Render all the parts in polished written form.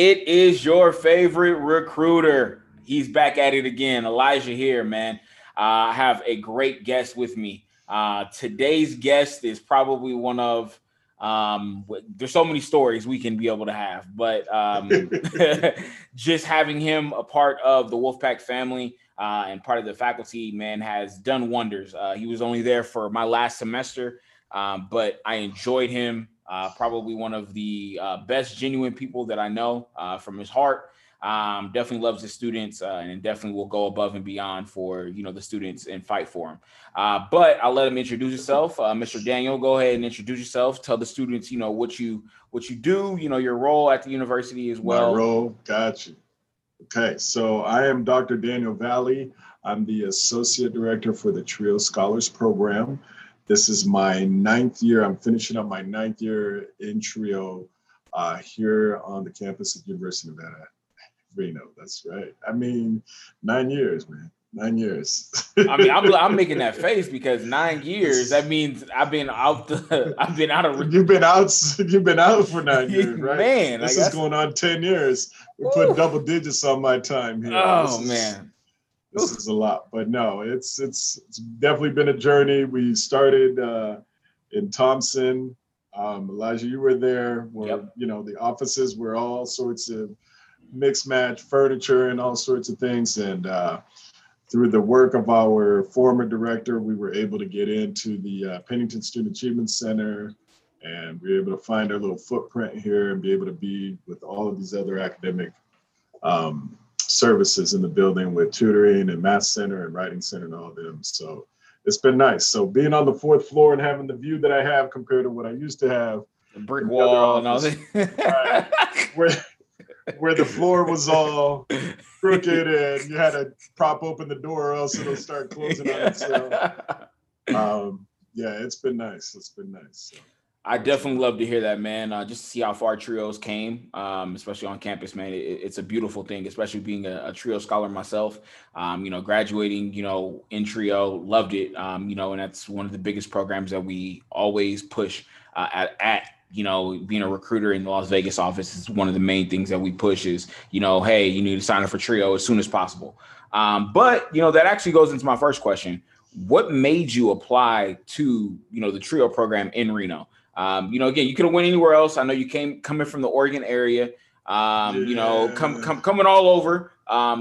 It is your favorite recruiter. He's back at it again. Elijah here, man. I have a great guest with me. Today's guest is probably one of, there's so many stories we can be able to have, but just having him a part of the Wolfpack family and part of the faculty, man, has done wonders. He was only there for my last semester, but I enjoyed him. Probably one of the best genuine people that I know from his heart. Definitely loves his students and definitely will go above and beyond for, you know, the students and fight for them. But I'll let him introduce himself. Mr. Daniel, go ahead and introduce yourself. Tell the students, you know, what you do, you know, your role at the university as well. My role. Gotcha. Okay. So I am Dr. Daniel Valle. I'm the associate director for the TRIO Scholars Program. This is my 9th year. I'm finishing up my 9th year in TRIO here on the campus of University of Nevada, Reno. That's right. I mean, 9 years, man. 9 years. I mean, I'm making that face because 9 years. That means I've been out of. You've been out for 9 years, right? Man, this is going on 10 years. We put double digits on my time here. Oh man. This is a lot, but no, it's definitely been a journey. We started in Thompson. Elijah, you were there. Yep. You know, the offices were all sorts of mixed match furniture and all sorts of things. And through the work of our former director, we were able to get into the Pennington Student Achievement Center, and we were able to find our little footprint here and be able to be with all of these other academic services in the building with tutoring and math center and writing center and all of them. So it's been nice. So being on the 4th floor and having the view that I have compared to what I used to have, the brick wall and all that, where the floor was all crooked and you had to prop open the door or else it'll start closing on itself. Yeah, it's been nice. It's been nice. So. I definitely love to hear that, man. Just to see how far TRIOs came, especially on campus, man. It's a beautiful thing, especially being a TRIO scholar myself. You know, graduating, you know, in TRIO, loved it. You know, and that's one of the biggest programs that we always push at. You know, being a recruiter in the Las Vegas office is one of the main things that we push is, you know, hey, you need to sign up for TRIO as soon as possible. But, you know, that actually goes into my first question. What made you apply to, you know, the TRIO program in Reno? You know, again, you could have went anywhere else. I know you coming from the Oregon area, you know, coming all over.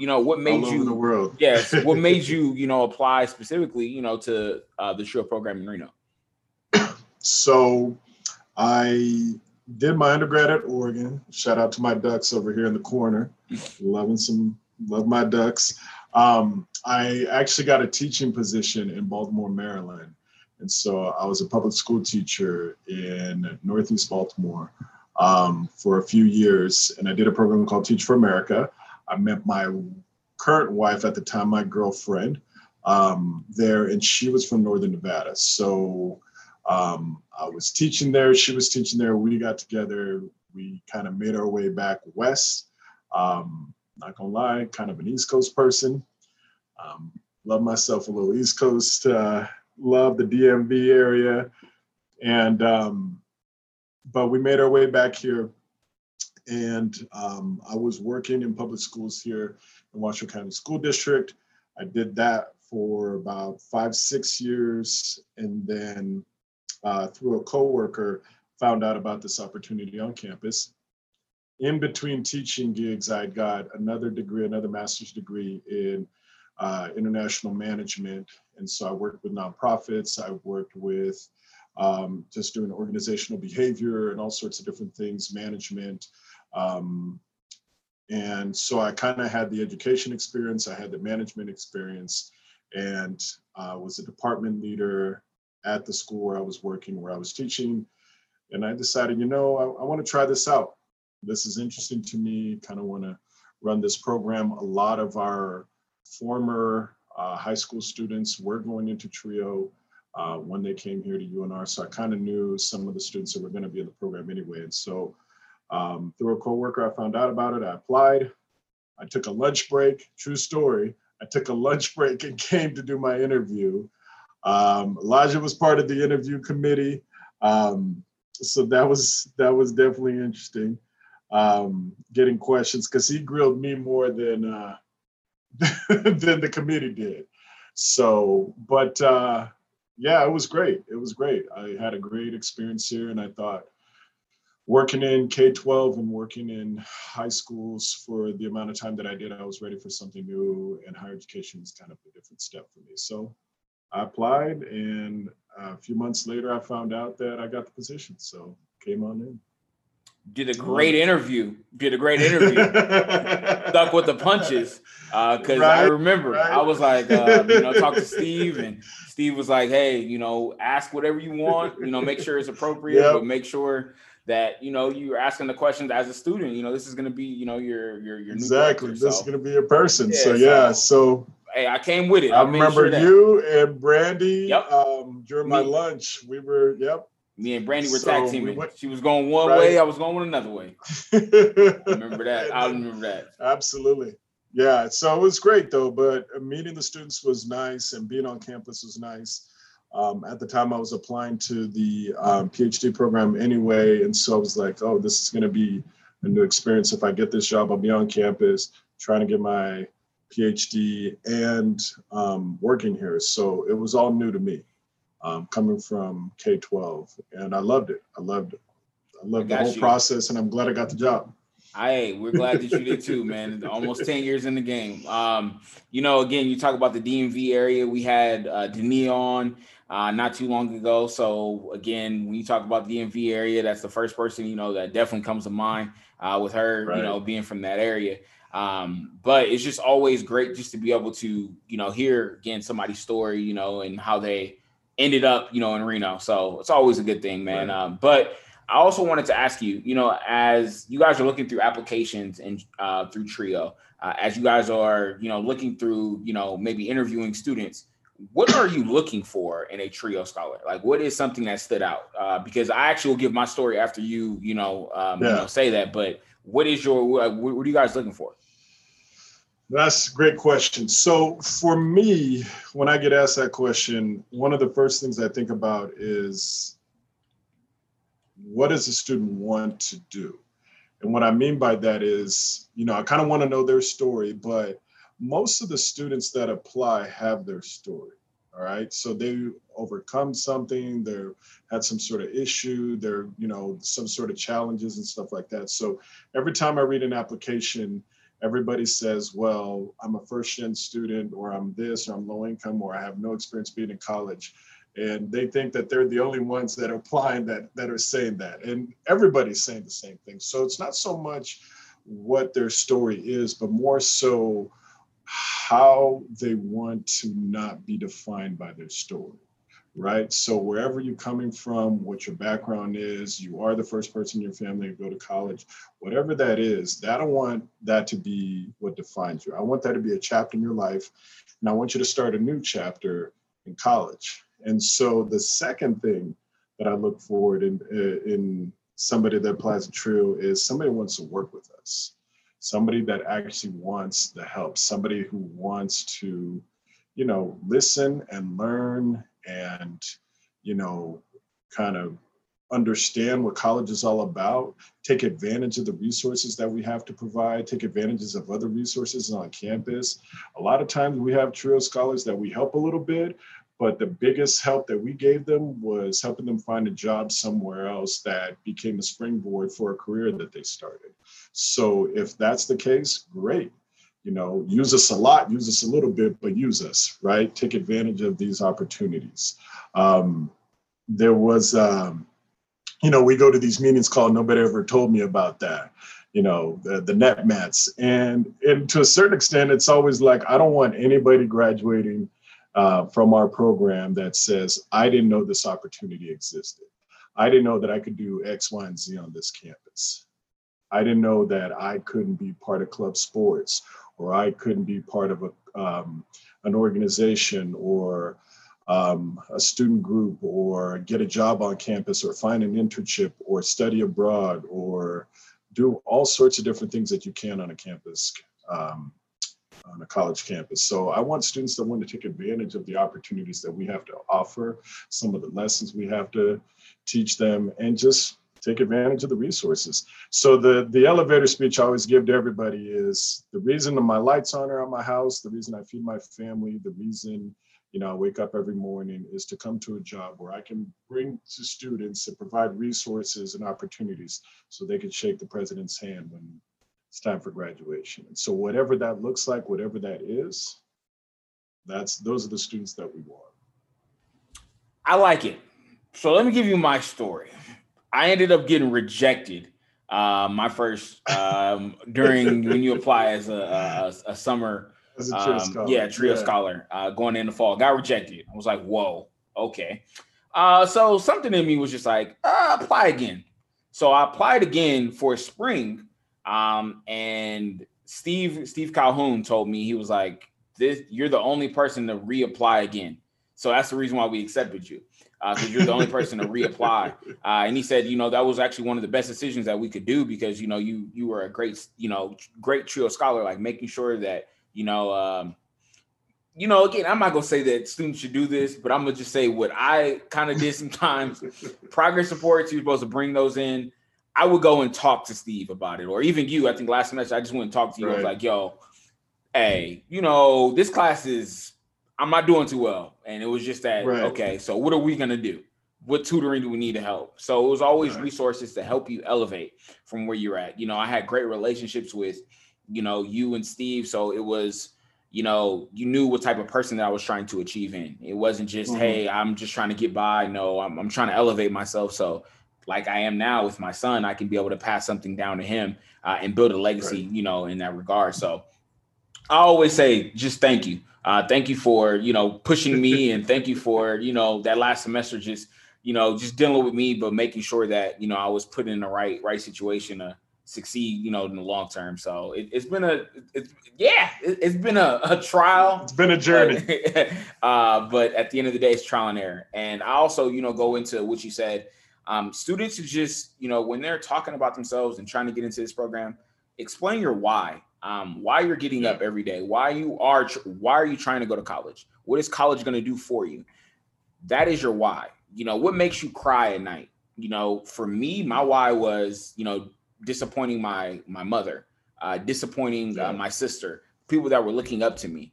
You know, what made all you over the world? Yes. What made you, you know, apply specifically, you know, to the TRIO program in Reno? So I did my undergrad at Oregon. Shout out to my ducks over here in the corner. Love my ducks. I actually got a teaching position in Baltimore, Maryland. And so I was a public school teacher in Northeast Baltimore for a few years. And I did a program called Teach for America. I met my current wife at the time, my girlfriend there, and she was from Northern Nevada. So I was teaching there, she was teaching there, we got together, we kind of made our way back west. Not gonna lie, kind of an East Coast person. Love myself a little East Coast, love the DMV area. And, but we made our way back here. And I was working in public schools here in Washoe County School District. I did that for about 5-6 years. And then through a coworker, found out about this opportunity on campus. In between teaching gigs, I got another degree, another master's degree in international management. And so I worked with nonprofits. I worked with just doing organizational behavior and all sorts of different things, management. And so I kind of had the education experience. I had the management experience, and was a department leader at the school where I was working, where I was teaching. And I decided, you know, I want to try this out. This is interesting to me, kind of want to run this program. A lot of our former high school students were going into TRIO when they came here to UNR. So I kind of knew some of the students that were going to be in the program anyway. And so through a coworker, I found out about it. I applied. I took a lunch break. True story. I took a lunch break and came to do my interview. Elijah was part of the interview committee, so that was definitely interesting. getting questions, because he grilled me more than the committee did. So, but yeah, it was great. It was great. I had a great experience here, and I thought working in K-12 and working in high schools for the amount of time that I did, I was ready for something new, and higher education was kind of a different step for me. So I applied, and a few months later, I found out that I got the position. So came on in. Did a great interview. Stuck with the punches. Because I remember, I was like, talk to Steve, and Steve was like, hey, ask whatever you want, make sure it's appropriate, but make sure that, you're asking the questions as a student, this is going to be, your exactly. New director, this is going to be your person. Yeah, so, yeah. So, hey, I came with it. I remember sure you and Brandy during my lunch. We were, me and Brandy were tag teaming. She was going one way, I was going another way. I remember that. Absolutely. Yeah. So it was great though, but meeting the students was nice, and being on campus was nice. At the time I was applying to the PhD program anyway. And so I was like, oh, this is going to be a new experience. If I get this job, I'll be on campus trying to get my PhD and working here. So it was all new to me. Coming from K-12, and I loved it. I loved the whole process, and I'm glad I got the job. Hey, we're glad that you did too, man. Almost 10 years in the game. Again, you talk about the DMV area. We had Denia on not too long ago. So again, when you talk about the DMV area, that's the first person, that definitely comes to mind with her, being from that area. But it's just always great just to be able to, hear again, somebody's story, and how they ended up, in Reno. So it's always a good thing, man. But I also wanted to ask you, as you guys are looking through applications and through TRIO, as you guys are, looking through, maybe interviewing students, what are you looking for in a TRIO scholar? Like, what is something that stood out? Because I actually will give my story after you, say that, but what is your, what are you guys looking for? That's a great question. So for me, when I get asked that question, one of the first things I think about is, what does a student want to do? And what I mean by that is, I kind of want to know their story, but most of the students that apply have their story. All right. So they overcome something, they had some sort of issue, they're, some sort of challenges and stuff like that. So every time I read an application, everybody says, well, I'm a first-gen student, or I'm this, or I'm low income, or I have no experience being in college. And they think that they're the only ones that are applying that are saying that. And everybody's saying the same thing. So it's not so much what their story is, but more so how they want to not be defined by their story, right? So wherever you're coming from, what your background is, you are the first person in your family to go to college, whatever that is, I don't want that to be what defines you. I want that to be a chapter in your life, and I want you to start a new chapter in college. And so the second thing that I look forward in somebody that applies to TRIO is somebody who wants to work with us, somebody that actually wants the help, somebody who wants to, listen and learn and, kind of understand what college is all about, take advantage of the resources that we have to provide, take advantages of other resources on campus. A lot of times we have TRIO scholars that we help a little bit, but the biggest help that we gave them was helping them find a job somewhere else that became a springboard for a career that they started. So if that's the case, great. Use us a lot, use us a little bit, but use us, right? Take advantage of these opportunities. There was, we go to these meetings called Nobody Ever Told Me About That, the NETMATS. And to a certain extent, it's always like, I don't want anybody graduating from our program that says, I didn't know this opportunity existed. I didn't know that I could do X, Y, and Z on this campus. I didn't know that I couldn't be part of club sports, or I couldn't be part of an organization, or a student group, or get a job on campus, or find an internship, or study abroad, or do all sorts of different things that you can on a campus, on a college campus. So I want students that want to take advantage of the opportunities that we have to offer, some of the lessons we have to teach them, and just Take advantage of the resources. So the elevator speech I always give to everybody is the reason my lights on around my house, the reason I feed my family, the reason I wake up every morning is to come to a job where I can bring to students and provide resources and opportunities so they can shake the president's hand when it's time for graduation. And so whatever that looks like, whatever that is, those are the students that we want. I like it. So let me give you my story. I ended up getting rejected my first during when you apply as a summer TRIO scholar. Yeah, TRIO scholar going in the fall. Got rejected. I was like, whoa, okay. So something in me was just like, apply again. So I applied again for spring, and Steve Calhoun told me, he was like, you're the only person to reapply again. So that's the reason why we accepted you, because you're the only person to reapply. And he said, that was actually one of the best decisions that we could do, because, you were a great, great TRIO scholar, like making sure that, again, I'm not going to say that students should do this, but I'm going to just say what I kind of did sometimes. Progress reports, you're supposed to bring those in. I would go and talk to Steve about it, or even you. I think last semester I just went and talked to you. Right. I was like, yo, hey, this class is, I'm not doing too well. And it was just that, right. Okay, so what are we going to do? What tutoring do we need to help? So it was always right. Resources to help you elevate from where you're at. I had great relationships with, you and Steve. So it was, you knew what type of person that I was trying to achieve in. It wasn't just, hey, I'm just trying to get by. No, I'm trying to elevate myself. So like I am now with my son, I can be able to pass something down to him and build a legacy, right. In that regard. So I always say, just thank you. Thank you for, pushing me, and thank you for, that last semester, just, just dealing with me, but making sure that, I was put in the right situation to succeed, in the long term. So it's been a trial. It's been a journey. But at the end of the day, it's trial and error. And I also, go into what you said, students who just, when they're talking about themselves and trying to get into this program, explain your why. Why you're getting up every day, why are you trying to go to college? What is college going to do for you? That is your why. What makes you cry at night? For me, my why was, disappointing my mother, disappointing my sister, people that were looking up to me.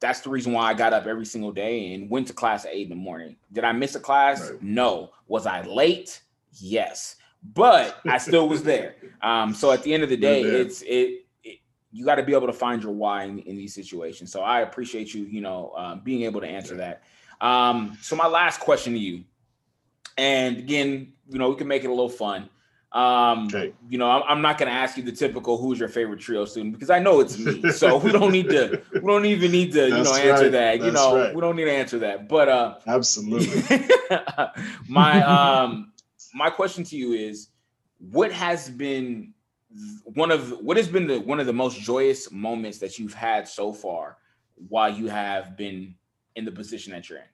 That's the reason why I got up every single day and went to class at 8 in the morning. Did I miss a class? Right. No. Was I late? Yes. But I still was there. So at the end of the day, you got to be able to find your why in these situations. So I appreciate you, being able to answer that. So my last question to you, and again, we can make it a little fun. Okay. I'm not going to ask you the typical, who's your favorite TRIO student, because I know it's me. So we don't even need to, answer that, we don't need to answer that, but, absolutely. My question to you is, what has been one of the most joyous moments that you've had so far while you have been in the position that you're in?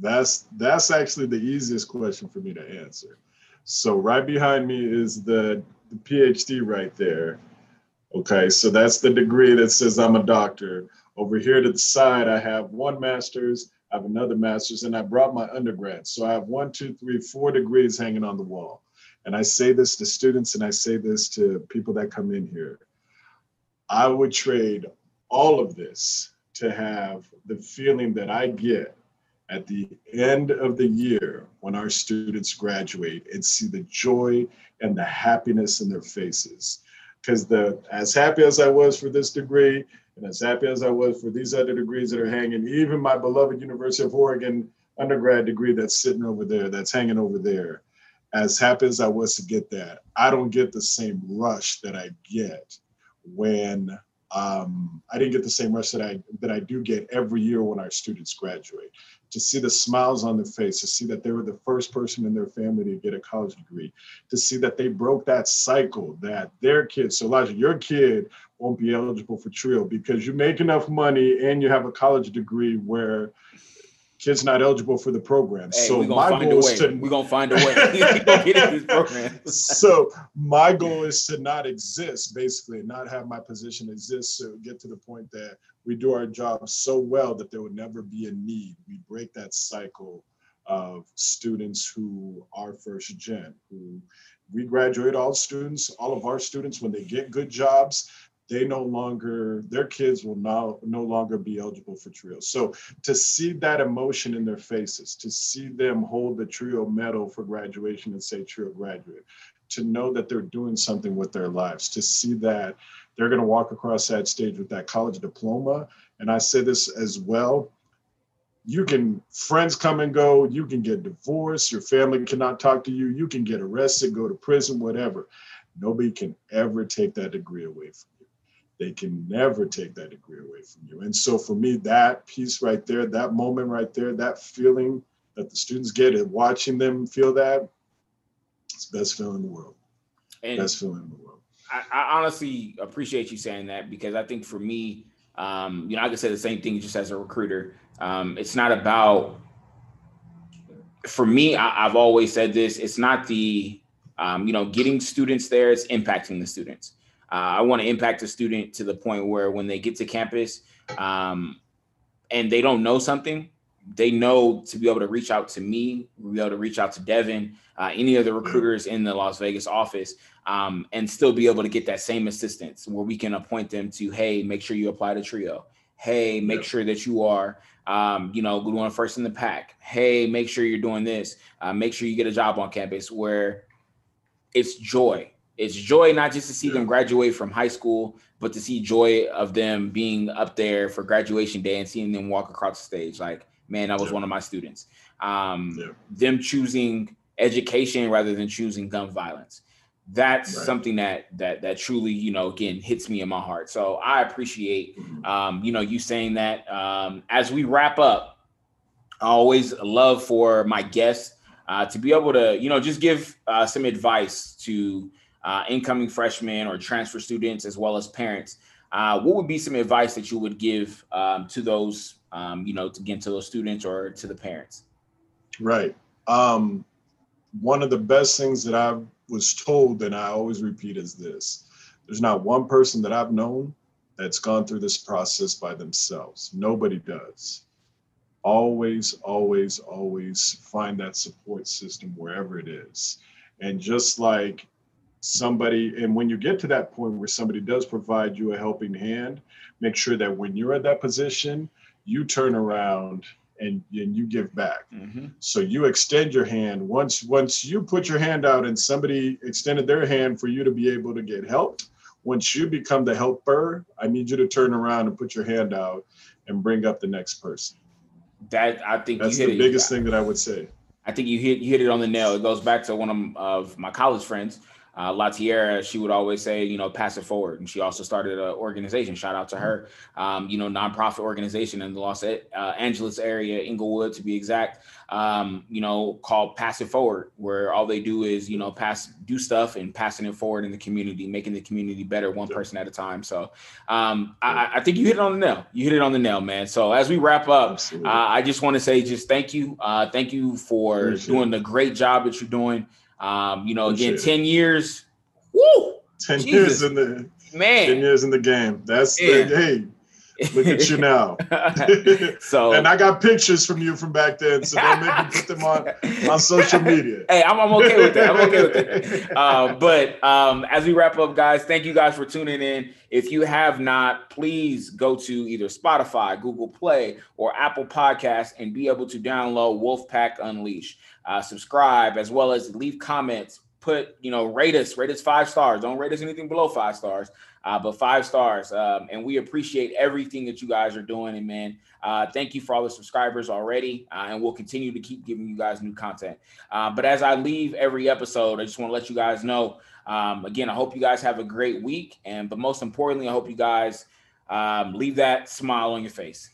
That's actually the easiest question for me to answer. So right behind me is the PhD right there. Okay, so that's the degree that says I'm a doctor. Over here to the side, I have one master's, I have another master's, and I brought my undergrad. So I have 1, 2, 3, 4 degrees hanging on the wall. And I say this to students, and I say this to people that come in here. I would trade all of this to have the feeling that I get at the end of the year when our students graduate and see the joy and the happiness in their faces. Because as happy as I was for this degree, and as happy as I was for these other degrees that are hanging, even my beloved University of Oregon undergrad degree that's sitting over there, that's hanging over there, as happy as I was to get that, I don't get the same rush that I get when I didn't get the same rush that I do get every year when our students graduate. To see the smiles on their face, to see that they were the first person in their family to get a college degree, to see that they broke that cycle that their kids, so Elijah, your kid won't be eligible for TRIO because you make enough money and you have a college degree where kids not eligible for the program. Hey, so my goal is to we're gonna find a way. Get in this program. So my goal is to not exist, basically, not have my position exist. So get to the point that we do our job so well that there would never be a need. We break that cycle of students who are first gen, who we graduate all students, all of our students, when they get good jobs, they no longer, their kids will no longer be eligible for TRIO. So to see that emotion in their faces, to see them hold the TRIO medal for graduation and say TRIO graduate, to know that they're doing something with their lives, to see that they're gonna walk across that stage with that college diploma. And I say this as well, you can, friends come and go, you can get divorced, your family cannot talk to you, you can get arrested, go to prison, whatever. Nobody can ever take that degree away from you. They can never take that degree away from you. And so for me, that piece right there, that moment right there, that feeling that the students get and watching them feel that, it's the best feeling in the world. And best feeling in the world. I honestly appreciate you saying that, because I think for me, you know, I could say the same thing just as a recruiter. It's not about, for me, I've always said this, it's not the, you know, getting students there, it's impacting the students. I want to impact the student to the point where when they get to campus and they don't know something, they know to be able to reach out to me, be able to reach out to Devin, any other recruiters in the Las Vegas office, and still be able to get that same assistance where we can appoint them to, hey, make sure you apply to TRIO. Hey, make sure that you are, you know, going first in the pack. Hey, make sure you're doing this. Make sure you get a job on campus, where it's joy. It's joy, not just to see them graduate from high school, but to see joy of them being up there for graduation day and seeing them walk across the stage. Like, man, I was one of my students. Them choosing education rather than choosing gun violence. That's something that truly, you know, again, hits me in my heart. So I appreciate, you know, you saying that. As we wrap up, I always love for my guests to be able to, you know, just give some advice to incoming freshmen or transfer students, as well as parents. What would be some advice that you would give to those, you know, to those students or to the parents? Right. One of the best things that I was told, and I always repeat, is this: there's not one person that I've known that's gone through this process by themselves. Nobody does. Always, always, always find that support system wherever it is. And just like somebody, and when you get to that point where somebody does provide you a helping hand, make sure that when you're at that position, you turn around and you give back. Mm-hmm. So you extend your hand. Once you put your hand out and somebody extended their hand for you to be able to get helped, once you become the helper, I need you to turn around and put your hand out and bring up the next person. That, I think, that's the biggest thing that I would say. I think you hit it on the nail. It goes back to one of my college friends, LaTiera. She would always say, you know, pass it forward. And she also started an organization, shout out to her, you know, nonprofit organization in the Los Angeles area, Inglewood to be exact, you know, called Pass It Forward, where all they do is, you know, do stuff and passing it forward in the community, making the community better one person at a time. So I think you hit it on the nail. You hit it on the nail, man. So as we wrap up, I just want to say just thank you. Thank you for doing the great job that you're doing. You know, again, 10 years, woo! 10 years in the, man, 10 years in the game. That's hey, look at you now. So, and I got pictures from you from back then, so don't make me put them on social media. Hey, I'm okay with that. I'm okay with that. But as we wrap up, guys, thank you guys for tuning in. If you have not, please go to either Spotify, Google Play, or Apple Podcasts and be able to download Wolfpack Unleashed. Subscribe, as well as leave comments. Put, you know, rate us 5 stars. Don't rate us anything below 5 stars, but 5 stars. And we appreciate everything that you guys are doing. And man, thank you for all the subscribers already. And we'll continue to keep giving you guys new content. But as I leave every episode, I just want to let you guys know, again, I hope you guys have a great week. But most importantly, I hope you guys leave that smile on your face.